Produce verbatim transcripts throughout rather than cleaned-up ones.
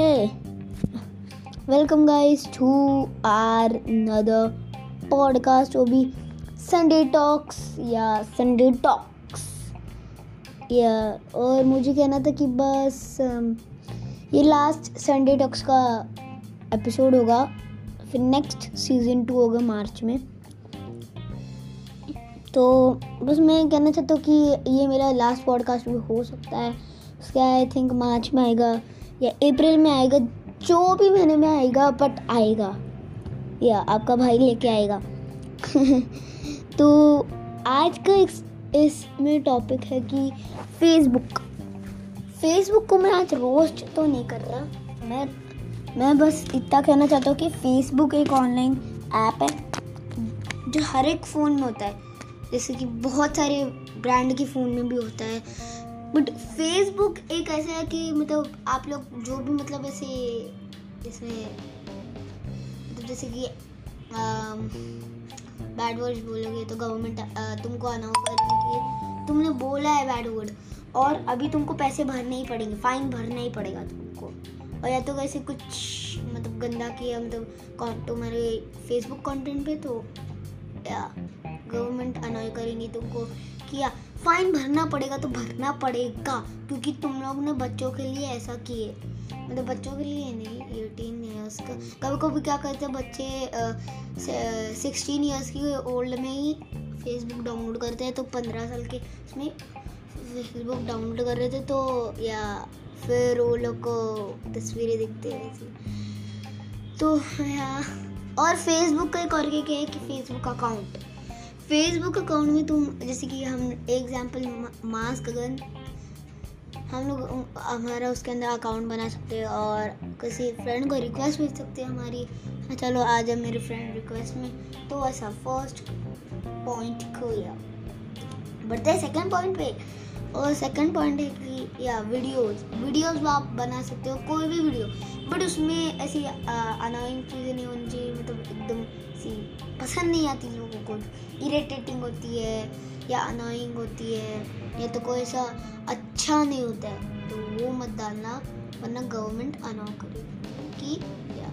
Hey, welcome guys to our another podcast वो भी Sunday talks या Sunday टॉक्स या। और मुझे कहना था कि बस ये लास्ट Sunday टॉक्स का एपिसोड होगा, फिर नेक्स्ट सीज़न टू होगा मार्च में। तो बस मैं कहना चाहता हूँ कि ये मेरा लास्ट पॉडकास्ट भी हो सकता है, उसका आई थिंक मार्च में आएगा या अप्रैल में आएगा, जो भी महीने में आएगा बट आएगा, या आपका भाई लेके आएगा। तो आज का इस इसमें टॉपिक है कि फेसबुक फेसबुक को मैं आज रोस्ट तो नहीं कर रहा, मैं मैं बस इतना कहना चाहता हूँ कि फेसबुक एक ऑनलाइन ऐप है जो हर एक फ़ोन में होता है, जैसे कि बहुत सारे ब्रांड के फ़ोन में भी होता है, बट फेसबुक एक ऐसा है कि मतलब आप लोग जो भी मतलब ऐसे जिसमें मतलब जैसे कि बैड वर्ड्स बोलोगे तो गवर्नमेंट तुमको अनाउ करने के तुमने बोला है बैड वर्ड, और अभी तुमको पैसे भरने ही पड़ेंगे, फाइन भरना ही पड़ेगा तुमको। और या तो कैसे कुछ मतलब गंदा किया मतलब तुम्हारे फेसबुक कंटेंट पे, तो गवर्नमेंट अनाउ करेंगी तुमको, किया फाइन भरना पड़ेगा तो भरना पड़ेगा, क्योंकि तुम लोग ने बच्चों के लिए ऐसा किए, मतलब बच्चों के लिए नहीं, एटीन ईयर्स का कभी कभी क्या करते हैं बच्चे सिक्सटीन ईयर्स की ओल्ड में ही फेसबुक डाउनलोड करते हैं, तो पंद्रह साल के उसमें फेसबुक डाउनलोड कर रहे थे, तो या फिर वो लोग को तस्वीरें दिखते हैं वैसे। तो या और फेसबुक का एक और क्या है कि फेसबुक अकाउंट फेसबुक अकाउंट में तुम जैसे कि हम एग्जांपल मास्क गन हम लोग हमारा उसके अंदर अकाउंट बना सकते हैं, और किसी फ्रेंड को रिक्वेस्ट भेज सकते हैं हमारी, चलो आ जाओ मेरे फ्रेंड रिक्वेस्ट में। तो ऐसा फर्स्ट पॉइंट को या बढ़ते हैं सेकंड पॉइंट पे, और सेकंड पॉइंट है कि या वीडियोस वीडियोस आप बना सकते हो, कोई भी वीडियो, बट उसमें ऐसी अनोइंग चीज़ें नहीं होनी चाहिए, मतलब एकदम सी पसंद नहीं आती लोगों को, इरिटेटिंग होती है या अनोइंग होती है, या तो कोई ऐसा अच्छा नहीं होता है, तो वो मत डालना, वरना गवर्नमेंट अनाउ करेगी कि या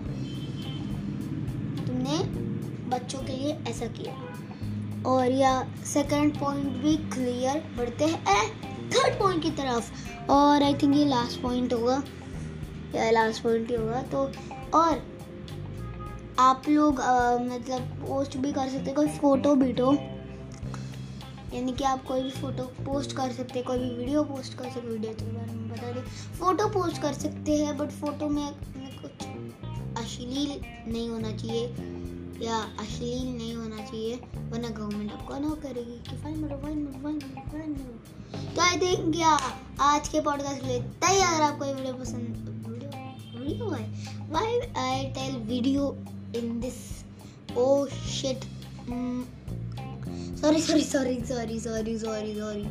तुमने बच्चों के लिए ऐसा किया। और या सेकंड पॉइंट भी क्लियर। बढ़ते हैं थर्ड पॉइंट की तरफ, और आई थिंक ये लास्ट पॉइंट होगा या लास्ट पॉइंट ही होगा। तो और आप लोग आ, मतलब पोस्ट भी कर सकते, कोई फ़ोटो बीटो, यानी कि आप कोई भी फ़ोटो पोस्ट कर सकते, कोई भी वीडियो पोस्ट कर सकते, वीडियो के बारे में बता दें, फ़ोटो पोस्ट कर सकते हैं, बट फ़ोटो में कुछ अश्लील नहीं होना चाहिए या अश्लील नहीं होना चाहिए, वरना गवर्नमेंट आपको अनाउ करेगी कि फाइन भरो फाइन भरो फाइन भरो फाइन भरो। तो आई थिंक या आज के पॉडकास्ट के लिए तैयार। अगर आपको ये वीडियो पसंद वीडियो वीडियो है why I tell video in this oh shit mm. sorry sorry sorry sorry sorry sorry sorry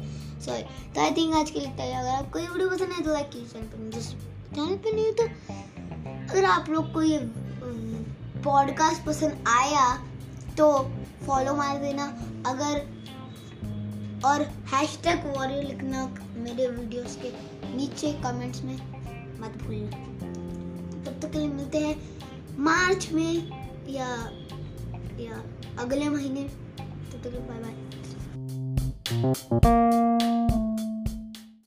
sorry तो आई थिंक आज के लिए तैयार। अगर आपको ये वीडियो पसंद है तो लाइक कीजिए, चैनल पर चैनल पर नहीं तो अगर आप लोग को ये पॉडकास्ट पसंद आया तो फॉलो मार देना, अगर और हैश टैग वॉरियर लिखना मेरे वीडियोस के नीचे कमेंट्स में मत भूलना। तब तक के लिए मिलते हैं मार्च में या या अगले महीने। तो, तो बाय बाय।